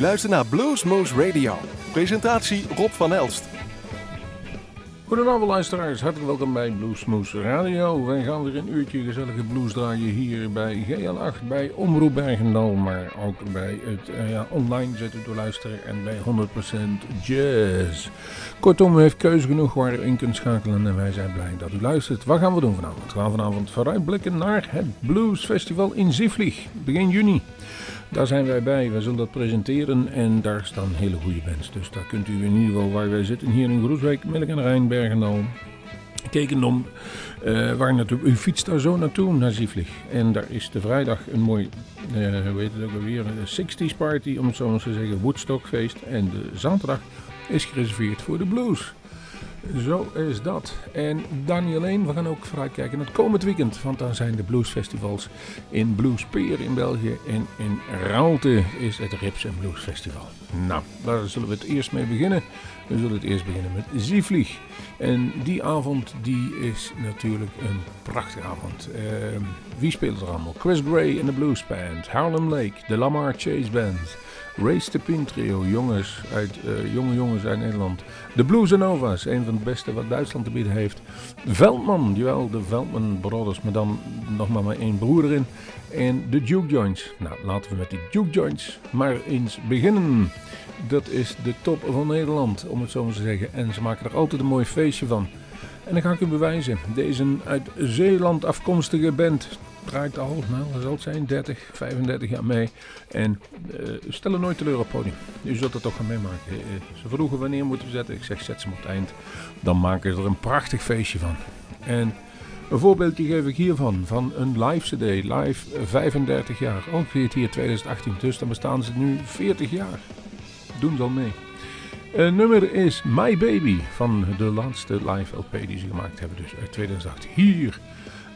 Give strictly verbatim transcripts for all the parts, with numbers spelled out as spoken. U luistert naar Bluesmoose Radio. Presentatie Rob van Elst. Goedenavond luisteraars, hartelijk welkom bij Bluesmoose Radio. Wij gaan weer een uurtje gezellige blues draaien hier bij G L acht, bij Omroep Bergendal, maar ook bij het eh, ja, online zetten door luisteren en bij honderd procent Jazz. Kortom, u heeft keuze genoeg waar u in kunt schakelen en wij zijn blij dat u luistert. Wat gaan we doen vanavond? We gaan vanavond vooruitblikken naar het Blues Festival in Zyfflich, begin juni. Daar zijn wij bij, wij zullen dat presenteren en daar staan hele goede bands. Dus daar kunt u in ieder geval waar wij zitten, hier in Groesbeek, Millingen, Bergendal, Kekerdom. Uh, waar naartoe, u fietst daar zo naartoe, naar Zyfflich. En daar is de vrijdag een mooi, uh, hoe heet het ook alweer, een zestig's party, om het zo maar te zeggen, Woodstockfeest. En de zaterdag is gereserveerd voor de blues. Zo is dat. En dan niet alleen, we gaan ook vooruitkijken naar het komend weekend. Want dan zijn de bluesfestivals in Blues Peer in België. En in Raalte is het Ribs en Blues Festival. Nou, daar zullen we het eerst mee beginnen. We zullen het eerst beginnen met Zyfflich. En die avond, die is natuurlijk een prachtige avond. Uh, wie speelt er allemaal? Chris Gray en de Blues Band. Harlem Lake, de Lamar Chase Band. Race the Pin Trio, jongens uit, uh, jonge jongens uit Nederland. De Bluesanovas, een van de beste wat Duitsland te bieden heeft. Veldman, jawel, de Veldman brothers, maar dan nog maar maar één broer erin. En de Juke Joints. Nou, laten we met die Juke Joints maar eens beginnen. Dat is de top van Nederland, om het zo maar te zeggen. En ze maken er altijd een mooi feestje van. En dan ga ik u bewijzen. Deze uit Zeeland afkomstige band draait al, nou dat zal het zijn, dertig, vijfendertig jaar mee. En uh, stellen nooit teleur op het podium. U zult het toch gaan meemaken. Uh, ze vroegen wanneer moeten we zetten. Ik zeg zet ze op het eind. Dan maken ze er een prachtig feestje van. En een voorbeeldje geef ik hiervan. Van een live cd. Live uh, vijfendertig jaar. Ook weer hier tweeduizend achttien. Dus dan bestaan ze nu veertig jaar. Doen ze al mee. Het nummer is My Baby. Van de laatste live L P die ze gemaakt hebben. Dus uit tweeduizend acht. Hier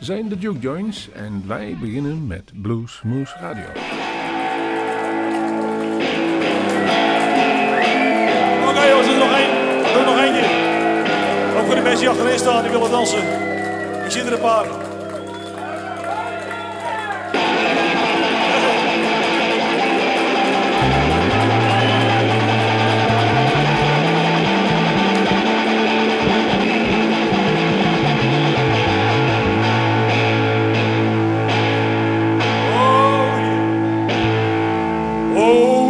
zijn de Juke Joints en wij beginnen met Bluesmoose Radio. Oké okay, jongens, doe er nog één. Doe er nog eentje. Ook voor de mensen die achterin staan, die willen dansen. Ik zie er een paar. Oh!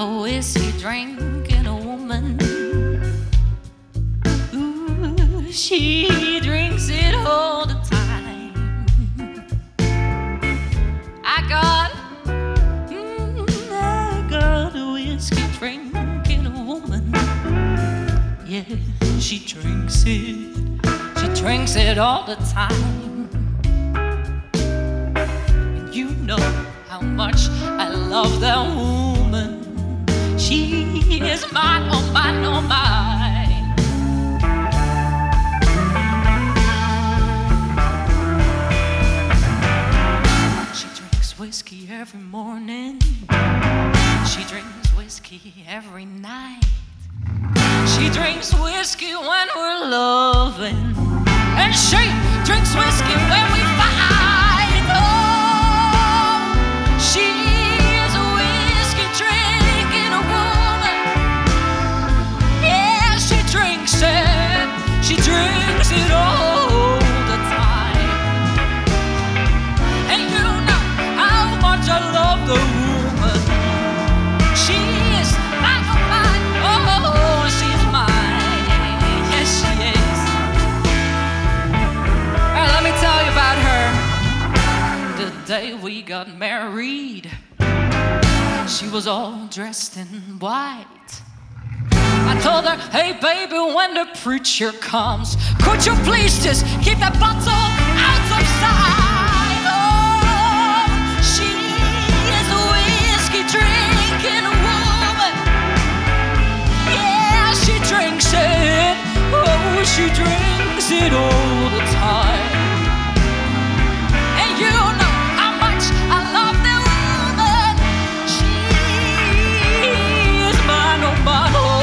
a whiskey drinking woman. Ooh, she drinks it all the time. I got, mm, I got a whiskey drinking woman. Yeah, she drinks it, she drinks it all the time. And you know how much I love that woman. She is mine, oh mine, oh mine. She drinks whiskey every morning. She drinks whiskey every night. She drinks whiskey when we're loving. And she drinks whiskey when we fight. Oh, she she drinks it all the time. And you know how much I love the woman. She is mine, oh mine, oh she's mine. Yes, she is. Alright, let me tell you about her. The day we got married, she was all dressed in white. I told her, hey baby, when the preacher comes, could you please just keep that bottle out of sight? Oh, she is a whiskey drinking woman. Yeah, she drinks it. Oh, she drinks it all the time. And you know how much I love that woman. She is mine, oh mine, oh.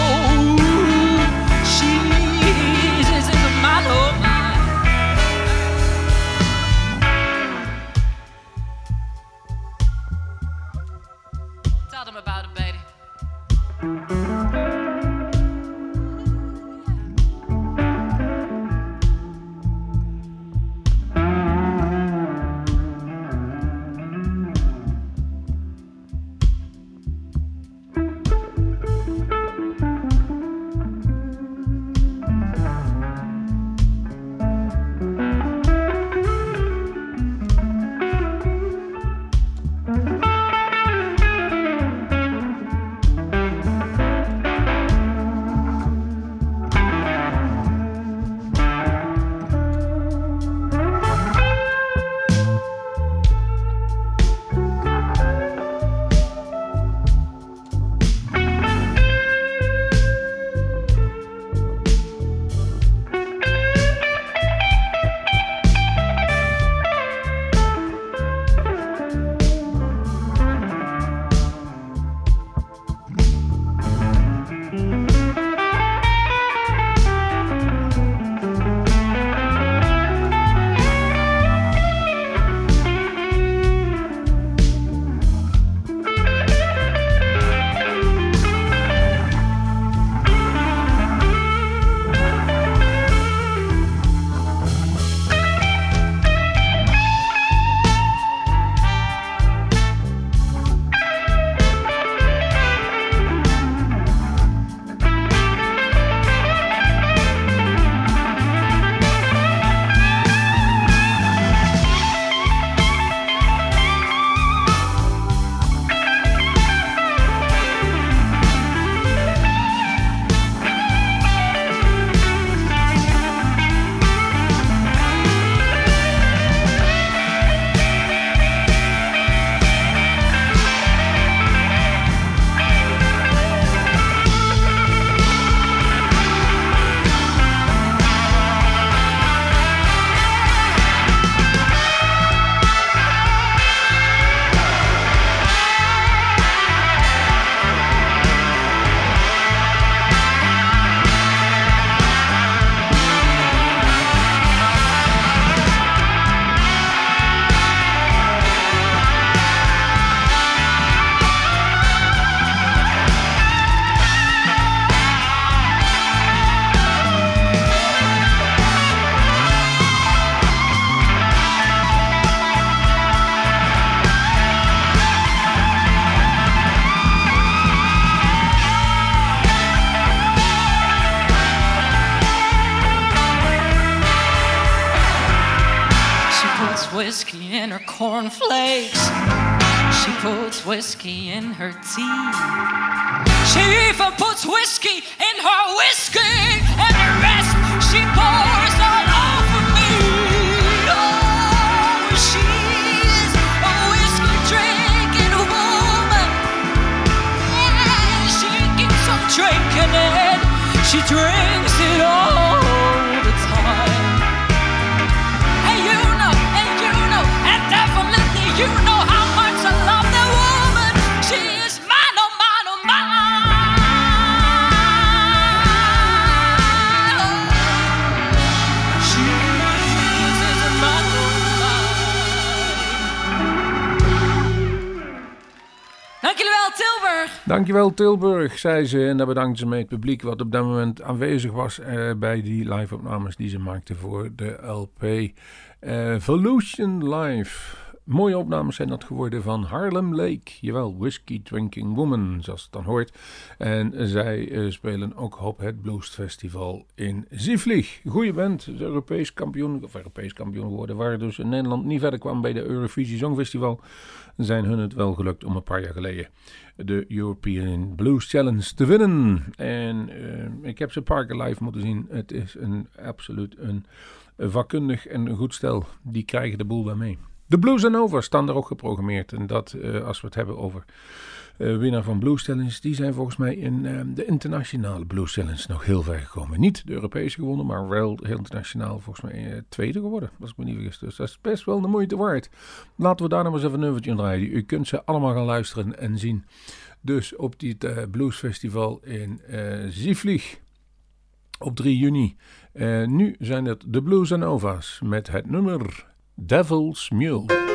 her cornflakes. She puts whiskey in her tea. She even puts whiskey in her whiskey. And the rest she pours all over me. Oh, she's a whiskey drinking woman. Yeah, she keeps on drinking it. She drinks it all. You know how much I love that woman. She is mine, oh mine, oh mine. She is mine, oh mine. Dankjewel Tilburg. Dankjewel Tilburg, zei ze. En daar bedankt ze mee het publiek wat op dat moment aanwezig was eh, bij die live opnames die ze maakte voor de L P. Eh, Volution Live. Mooie opnames zijn dat geworden van Harlem Lake. Jawel, Whiskey Drinking Woman, zoals het dan hoort. En zij uh, spelen ook op het Blues Festival in Zyfflich. Goeie band, Europees kampioen, of Europees kampioen geworden. Waar dus in Nederland niet verder kwam bij de Eurovisie Songfestival. Zijn hun het wel gelukt om een paar jaar geleden de European Blues Challenge te winnen. En uh, ik heb ze een paar keer live moeten zien. Het is een, absoluut een vakkundig en een goed stel. Die krijgen de boel bij mee. De Bluesanovas staan daar ook geprogrammeerd. En dat, uh, als we het hebben over uh, winnaar van Blues Challenge, die zijn volgens mij in uh, de internationale Blues Challenge nog heel ver gekomen. Niet de Europese gewonnen, maar wel heel internationaal volgens mij uh, tweede geworden, als ik me niet vergis. Dus dat is best wel de moeite waard. Laten we daar nog eens even een nummertje aan draaien. U kunt ze allemaal gaan luisteren en zien. Dus op dit uh, Blues Festival in uh, Zyfflich op drie juni. Uh, nu zijn het de Bluesanovas met het nummer Devil's Mule.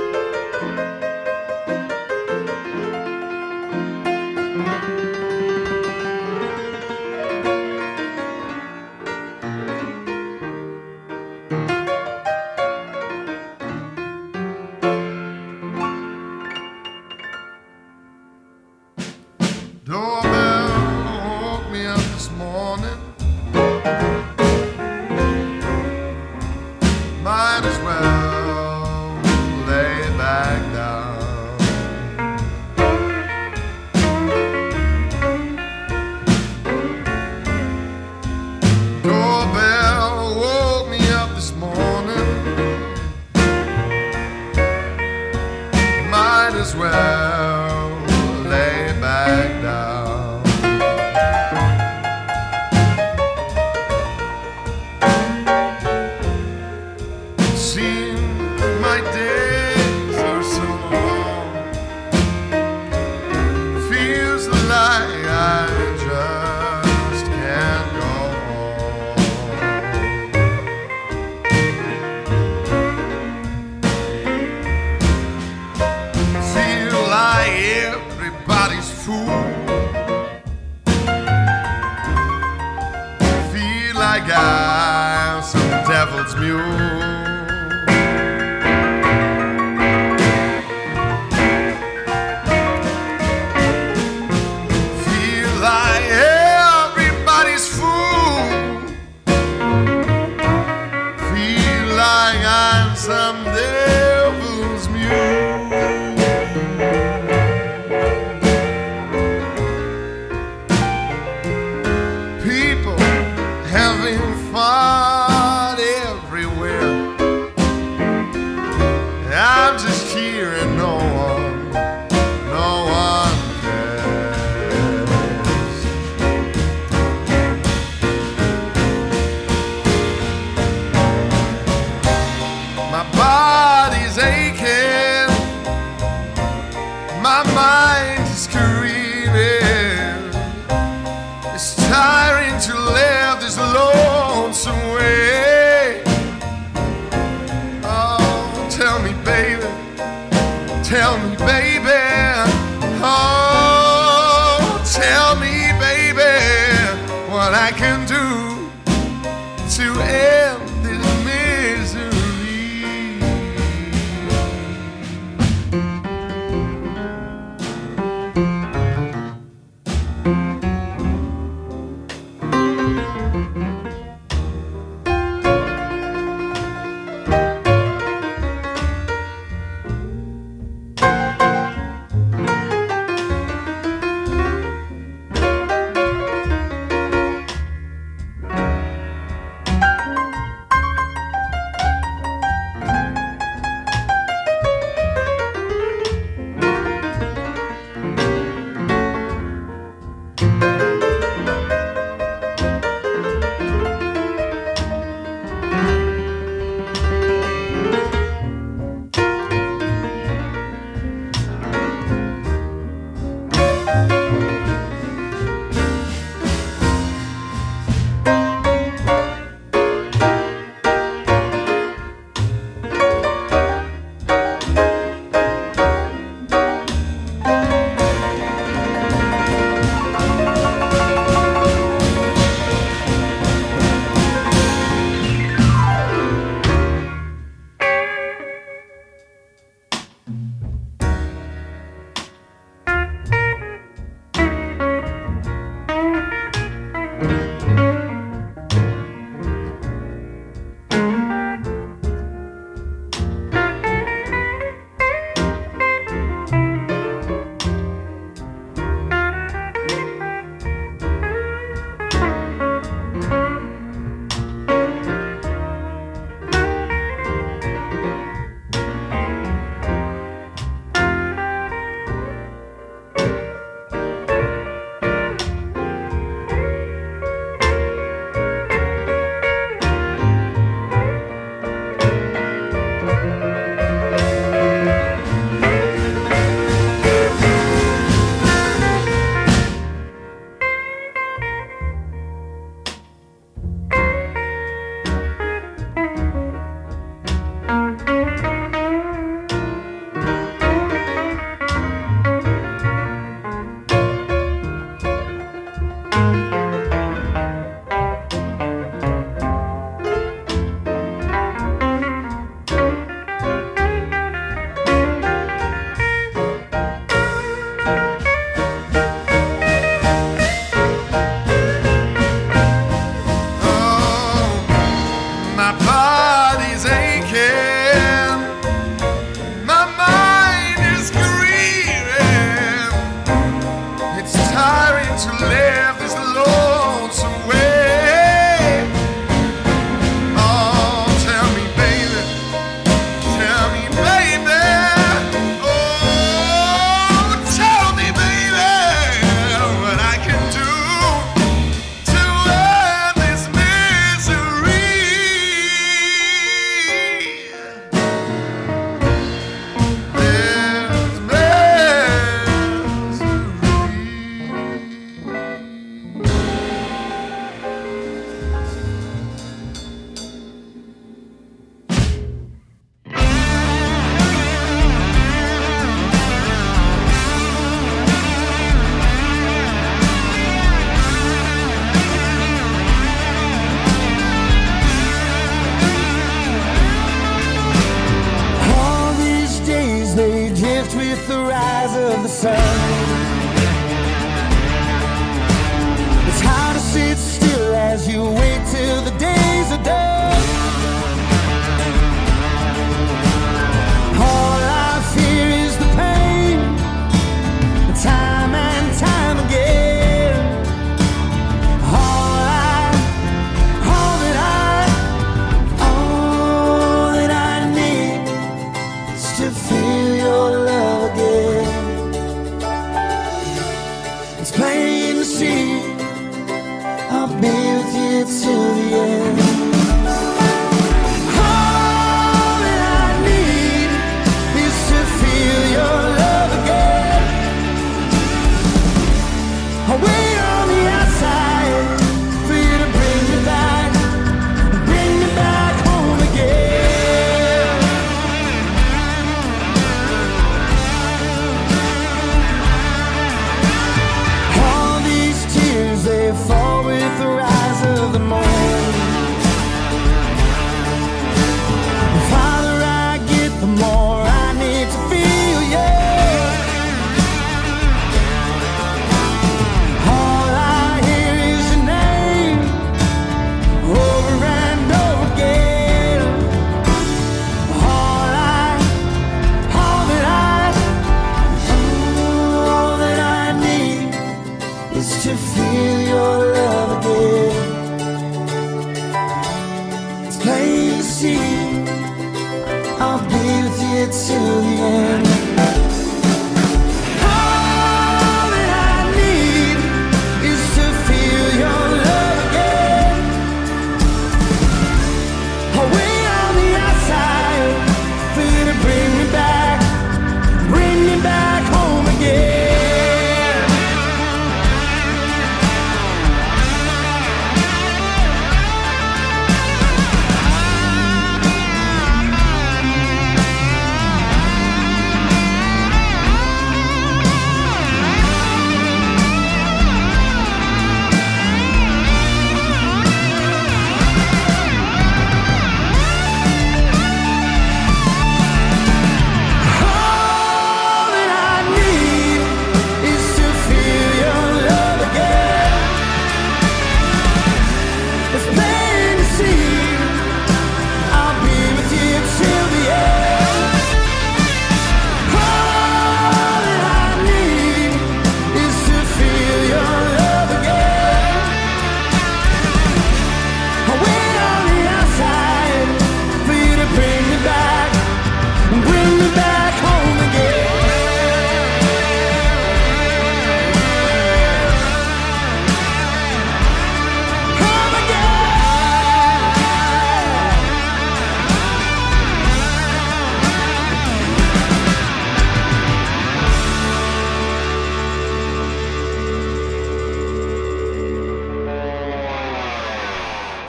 fall with the rise of the moon.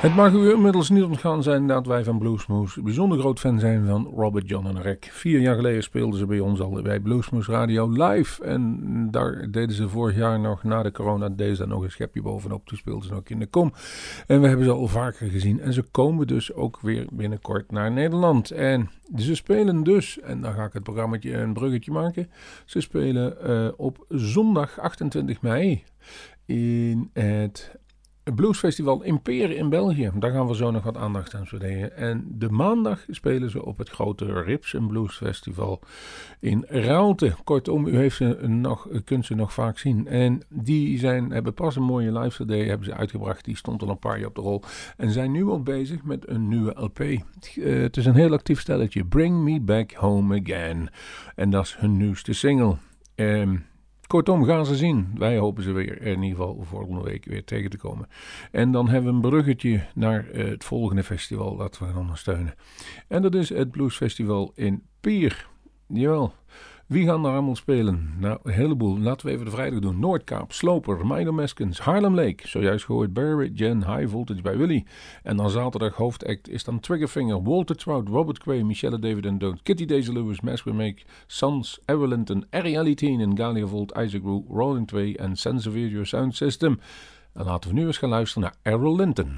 Het mag u inmiddels niet ontgaan zijn dat wij van Bluesmoose bijzonder groot fan zijn van Robert, John en Rick. Vier jaar geleden speelden ze bij ons al bij Bluesmoose Radio live. En daar deden ze vorig jaar nog, na de corona, deden ze daar nog een schepje bovenop. Toen speelden ze nog in de kom. En we hebben ze al vaker gezien. En ze komen dus ook weer binnenkort naar Nederland. En ze spelen dus, en dan ga ik het programmaatje een bruggetje maken. Ze spelen uh, op zondag achtentwintig mei in het Blues Festival in Peer in België. Daar gaan we zo nog wat aandacht aan besteden. En de maandag spelen ze op het grote Ribs en Blues Festival in Raalte. Kortom, u heeft ze nog, kunt ze nog vaak zien. En die zijn, hebben pas een mooie live C D hebben ze uitgebracht. Die stond al een paar jaar op de rol. En zijn nu al bezig met een nieuwe L P. Uh, het is een heel actief stelletje. Bring Me Back Home Again. En dat is hun nieuwste single. Um, Kortom, gaan ze zien. Wij hopen ze weer in ieder geval volgende week weer tegen te komen. En dan hebben we een bruggetje naar uh, het volgende festival dat we gaan ondersteunen. En dat is het Blues Festival in Peer. Jawel. Wie gaan daar allemaal spelen? Nou, een heleboel. Laten we even de vrijdag doen. Noordkaap, Sloper, Meido Meskens, Harlem Lake. Zojuist gehoord Barry, Jen, High Voltage bij Willy. En dan zaterdag hoofdact is dan Triggerfinger, Walter Trout, Robert Quay, Michelle David en Don't, Kitty Daisy Lewis, Mask We Make, Sons, Errol Linton, Errol Linton en Galia Volt, Isaac Roo, Rolling Tway en Senseverio Sound System. En laten we nu eens gaan luisteren naar Errol Linton.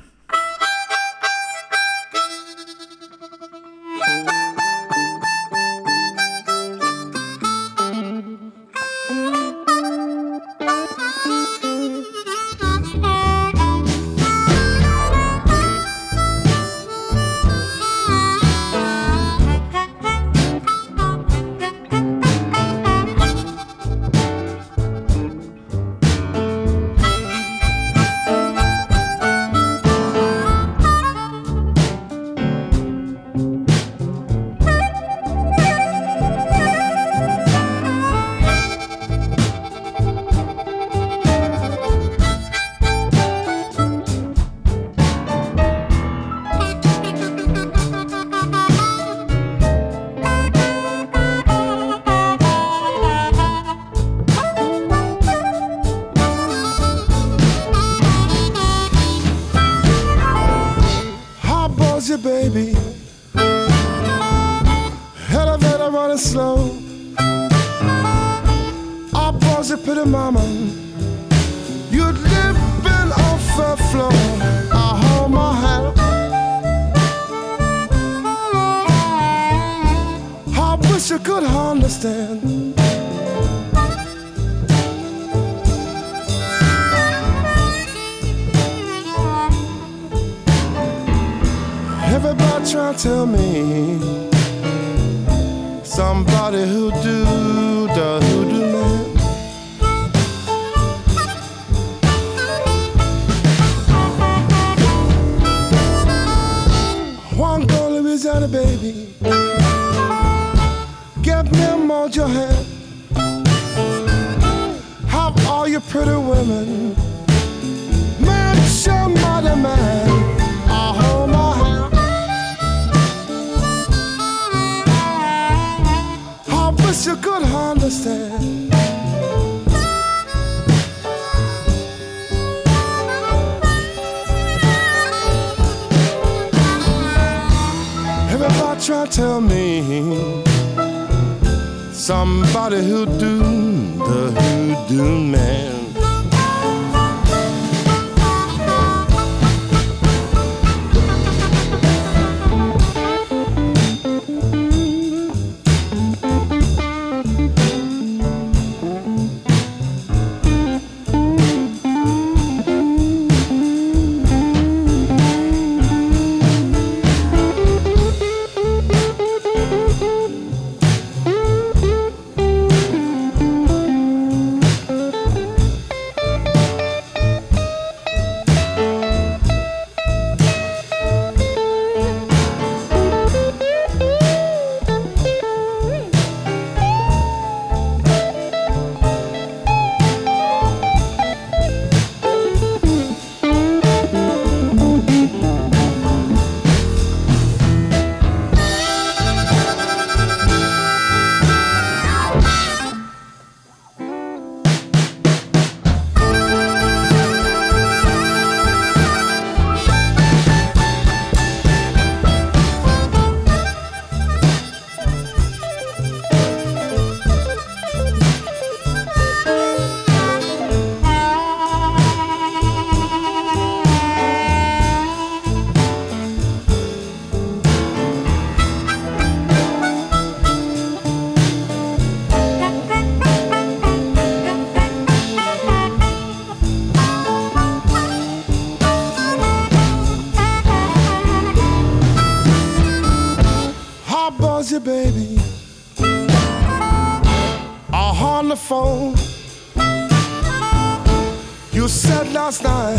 You said last night,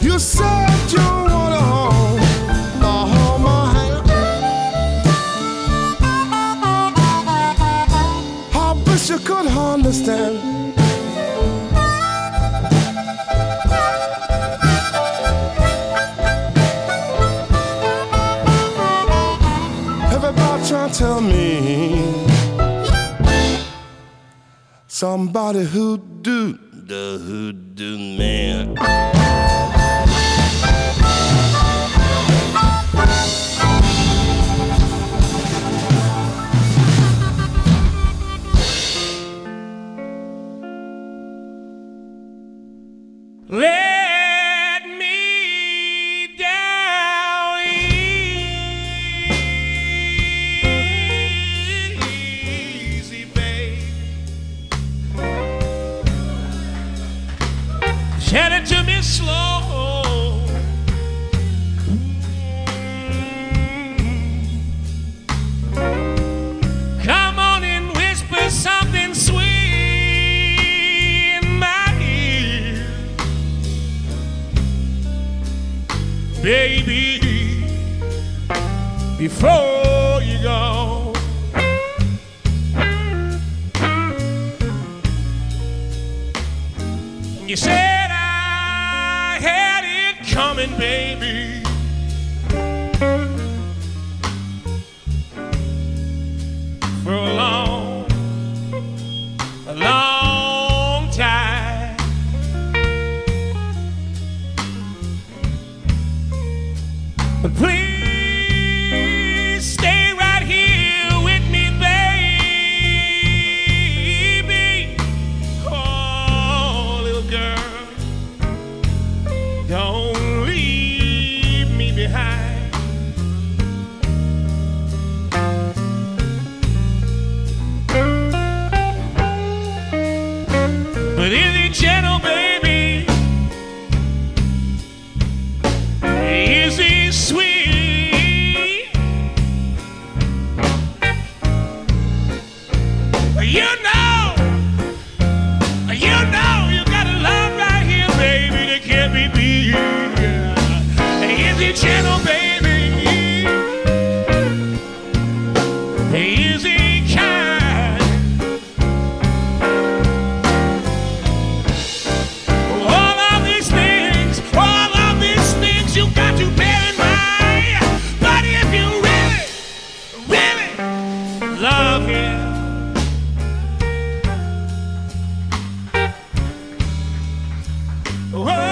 you said you wanna hold my, hold my hand. I wish you could understand. Try to tell me somebody who do the hoodoo man. Let baby, before you go, you said I had it coming, baby. For a long, a long time. But please stay right here with me, baby. Oh, little girl, don't leave me behind. But is it gentle, baby? Gentle baby, easy kind. All of these things, all of these things you got to bear in mind. But if you really, really love him, whoa.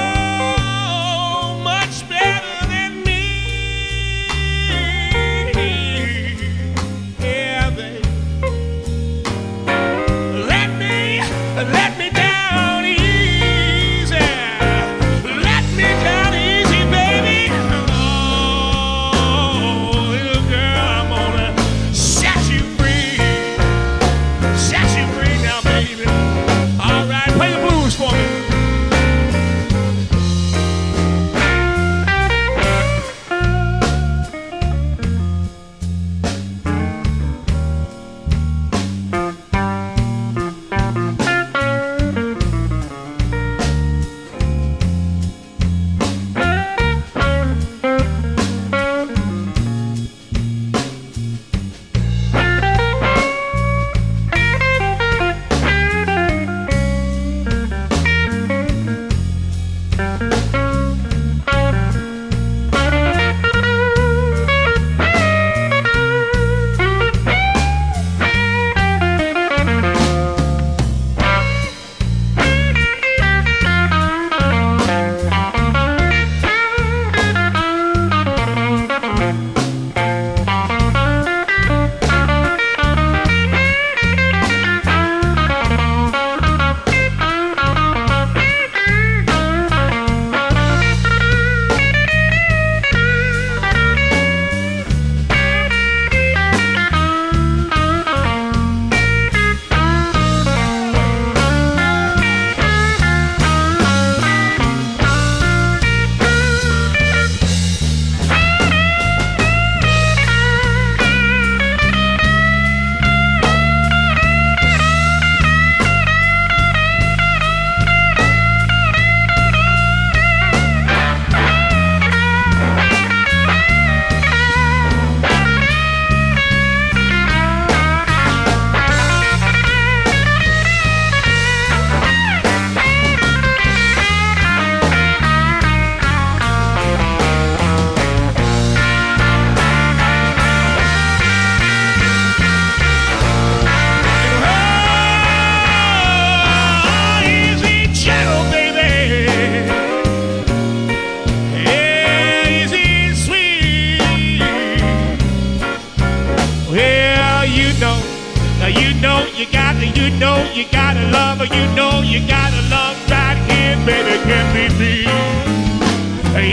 you got a love right here, baby, can be me.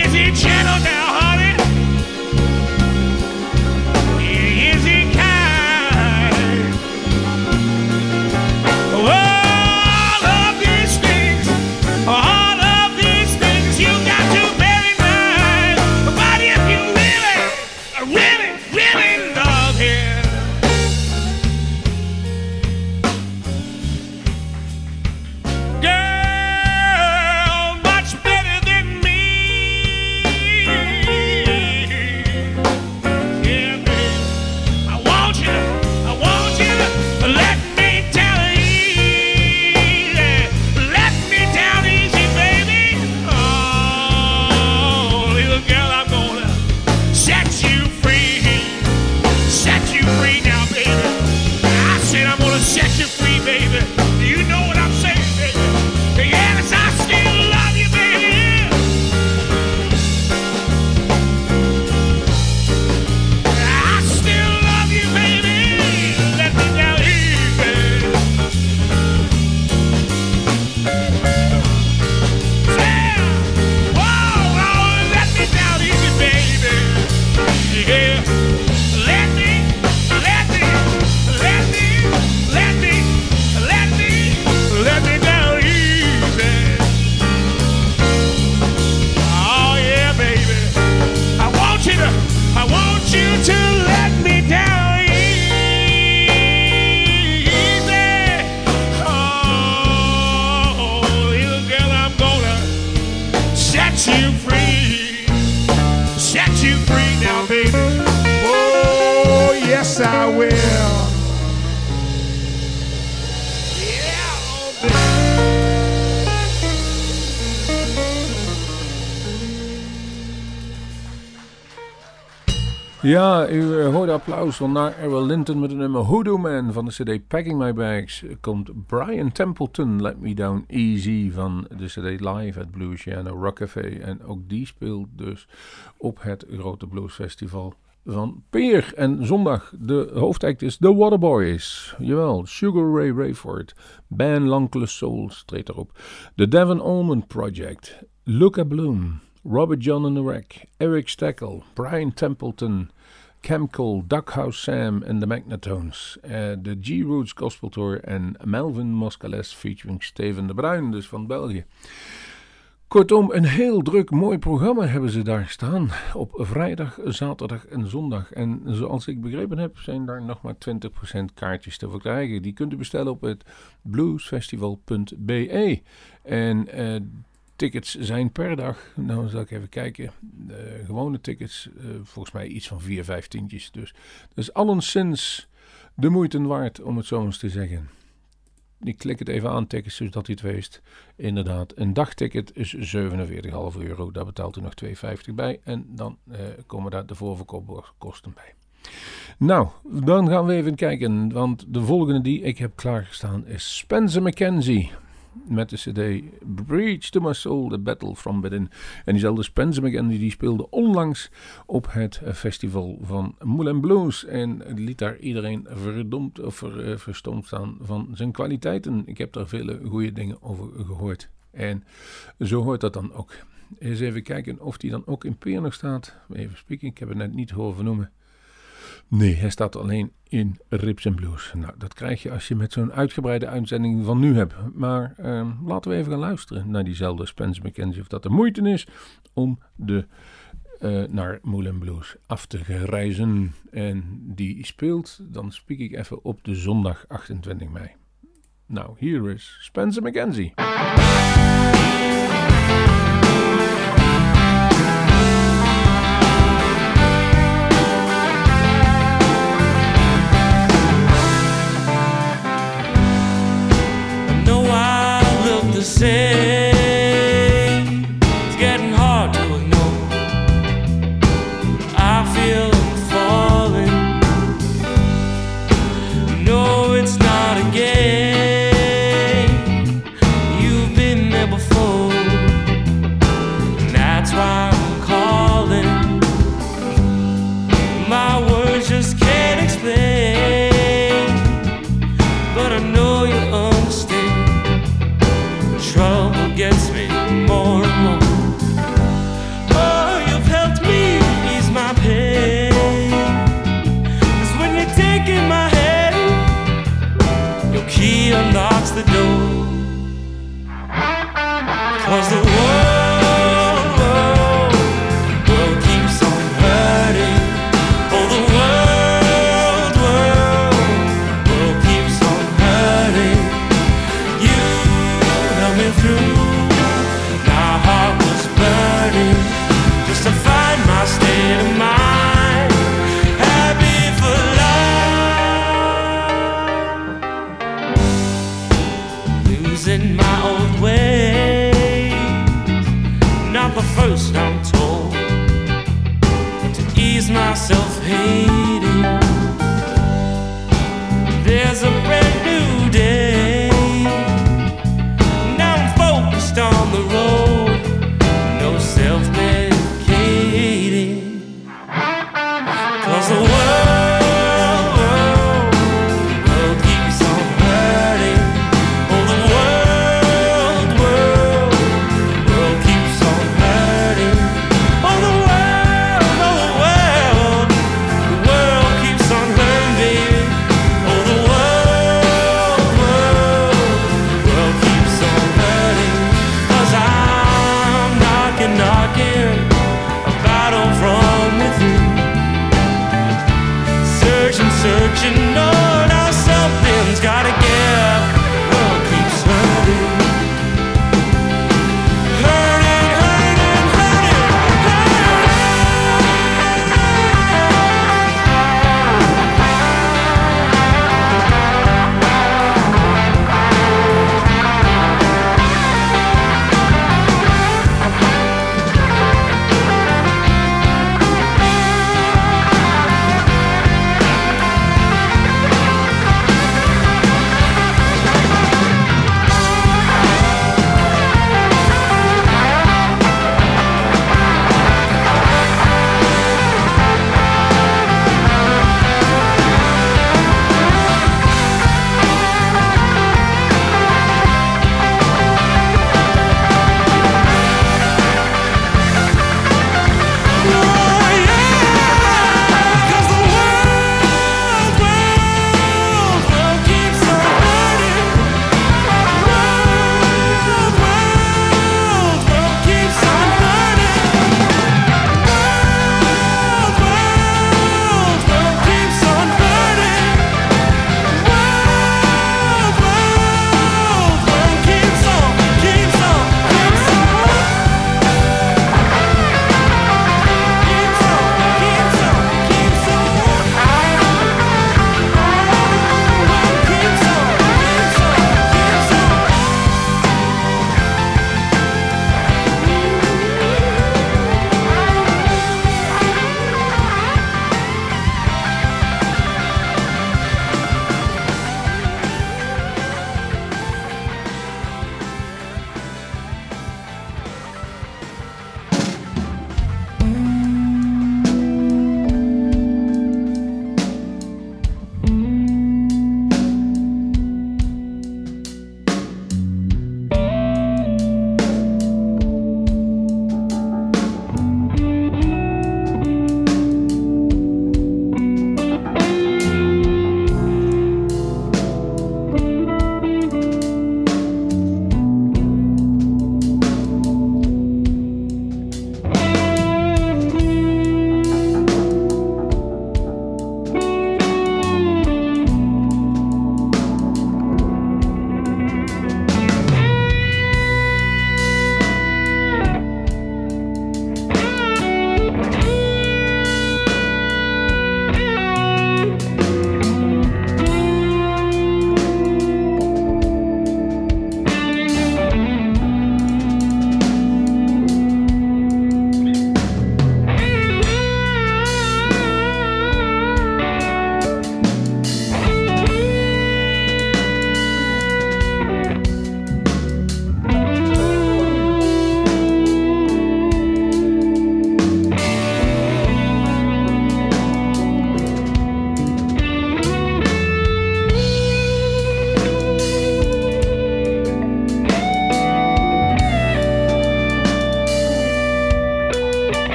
Is it gentle now, honey? Is it kind? All of these things, all of these things you got to bear in mind. But if you really, really, really love him, I will. Yeah, ja, u hoorde applaus, want na Errol Linton met het nummer Hoodoo Man van de C D Packing My Bags komt Brian Templeton, Let Me Down Easy van de C D Live at Blue Oceano Rock Café. En ook die speelt dus op het grote Blues Festival van Peer. En zondag de hoofdact is The Waterboys. Jawel, Sugar Ray Rayford. Ben Lankless Souls treedt erop. The Devon Allman Project. Luca Bloom. Robert John and the Wreck. Eric Stackel. Brian Templeton. Camcole. Duckhouse Sam en de Magnetones. De uh, G-Roots Gospel Tour. En Melvin Moscales featuring Steven de Bruin, dus van België. Kortom, een heel druk mooi programma hebben ze daar staan op vrijdag, zaterdag en zondag. En zoals ik begrepen heb, zijn daar nog maar twintig procent kaartjes te verkrijgen. Die kunt u bestellen op het bluesfestival punt b e. En uh, tickets zijn per dag, nou zal ik even kijken, uh, gewone tickets, uh, volgens mij iets van vier, vijf tientjes. Dus dat is alleszins de moeite waard, om het zo eens te zeggen. Ik klik het even aan, tickets, zodat u het weest. Inderdaad, een dagticket is zevenenveertig komma vijf euro. Daar betaalt u nog twee vijftig bij. En dan eh, komen daar de voorverkoopkosten bij. Nou, dan gaan we even kijken. Want de volgende die ik heb klaargestaan is Spencer McKenzie. Met de C D Breach to My Soul, The Battle From Within. En diezelfde Spencer McKenzie die speelde onlangs op het festival van Moulin Blues. En liet daar iedereen verdomd of ver, uh, verstomd staan van zijn kwaliteiten. Ik heb daar vele goede dingen over gehoord. En zo hoort dat dan ook. Eens even kijken of die dan ook in Peer nog staat. Even spieken, ik heb het net niet horen noemen. Nee, hij staat alleen in Ribs en Blues. Nou, dat krijg je als je met zo'n uitgebreide uitzending van nu hebt. Maar uh, laten we even gaan luisteren naar diezelfde Spencer McKenzie. Of dat de moeite is om de, uh, naar Moulin Blues af te reizen. En die speelt, dan spreek ik even op de zondag achtentwintig mei. Nou, hier is Spencer McKenzie. Say it's getting hard to ignore. I feel I'm falling. No, it's not a game. You've been there before, and that's why I'm calling. My words just can't explain, but I know you understand. gets me more and more. Oh, you've helped me ease my pain, 'cause when you take in my hand, your key unlocks the door. 'Cause the world self-hating. There's a brand new day. Now I'm focused on the road. No self-medicating. 'Cause the world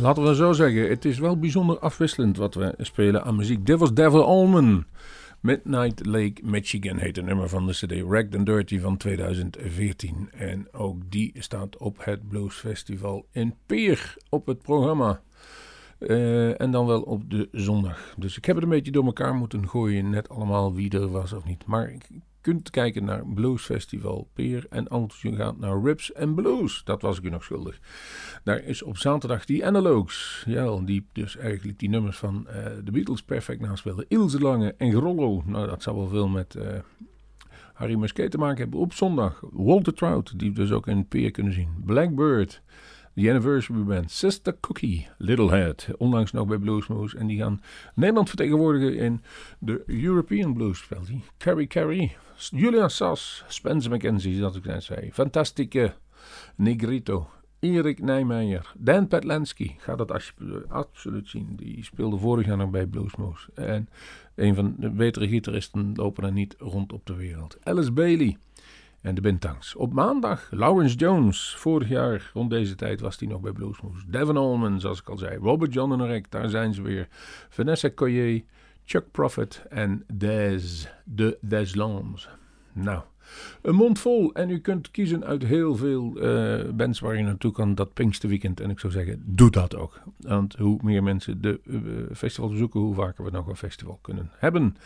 Laten we zo zeggen, het is wel bijzonder afwisselend wat we spelen aan muziek. Dit was Devil Allman. Midnight Lake, Michigan heet het nummer van de cd Ragged and Dirty van tweeduizend veertien. En ook die staat op het Blues Festival in Peer op het programma. Uh, en dan wel op de zondag. Dus ik heb het een beetje door elkaar moeten gooien, net allemaal wie er was of niet. Maar je kunt kijken naar Blues Festival Peer en anders je gaat naar Ribs en Blues. Dat was ik u nog schuldig. Daar is op zaterdag die Analogues, ja, die dus eigenlijk die nummers van uh, de Beatles perfect naspelen. Ilse Lange en Grollo, nou dat zou wel veel met... Uh, Harry Musquet te maken hebben. Op zondag Walter Trout, die we dus ook in Peer kunnen zien. Blackbird, The Anniversary Band, Sister Cookie, Littlehead, onlangs nog bij Bluesmoose. En die gaan Nederland vertegenwoordigen in de European Blues Festival. Carrie Carrie, Julia Sas, Spencer McKenzie, dat ik net zei. Fantastische Negrito, Erik Nijmeijer, Dan Petlansky, ga dat als je, absoluut zien. Die speelde vorig jaar nog bij Bluesmoose. En een van de betere gitaristen lopen er niet rond op de wereld. Alice Bailey. En de Bintangs. Op maandag Lawrence Jones. Vorig jaar rond deze tijd was hij nog bij Bluesmoose. Devin Allman, zoals ik al zei. Robert John en Rick, daar zijn ze weer. Vanessa Collier, Chuck Prophet en Des de Deslams. Nou, een mond vol. En u kunt kiezen uit heel veel uh, bands waar je naartoe kan dat Pinksterweekend. En ik zou zeggen, doe dat ook. Want hoe meer mensen de uh, festival bezoeken, hoe vaker we nog een festival kunnen hebben.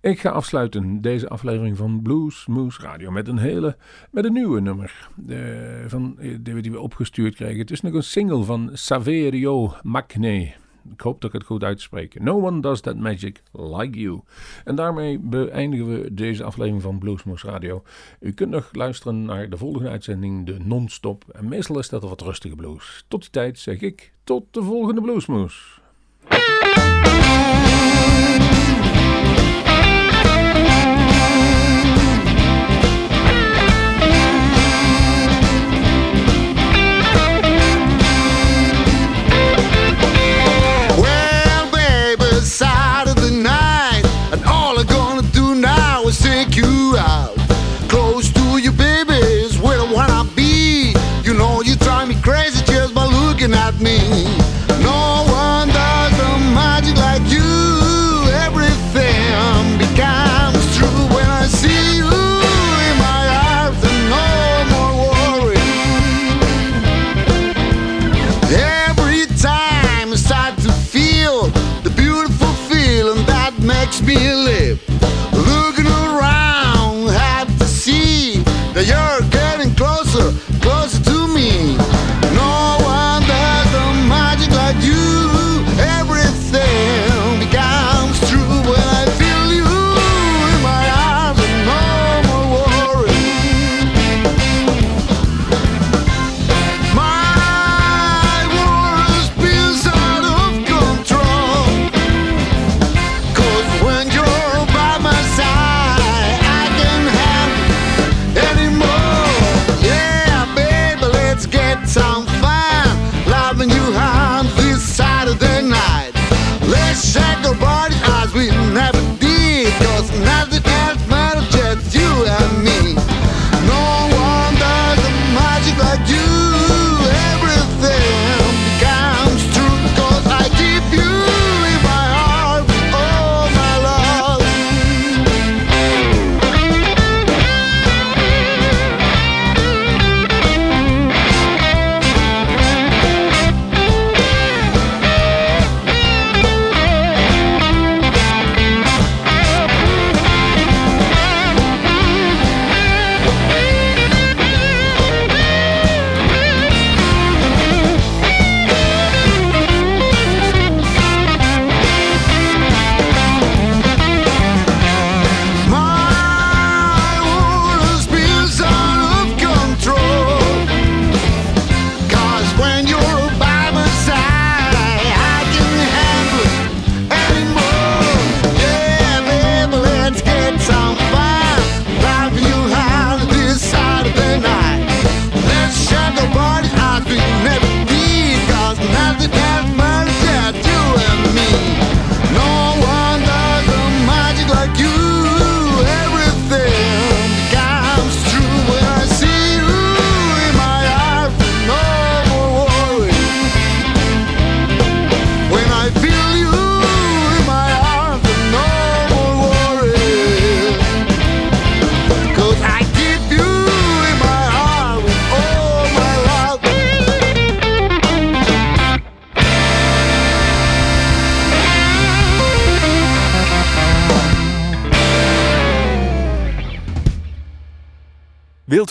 Ik ga afsluiten deze aflevering van Bluesmoose Radio met een hele, met een nieuwe nummer. Uh, van, die, die we opgestuurd kregen. Het is nog een single van Saverio Macne. Ik hoop dat ik het goed uitspreek. No one does that magic like you. En daarmee beëindigen we deze aflevering van Bluesmoose Radio. U kunt nog luisteren naar de volgende uitzending, de non-stop. En meestal is dat een wat rustige blues. Tot die tijd zeg ik, tot de volgende Bluesmoose. At me, no one does the magic like you. Wilt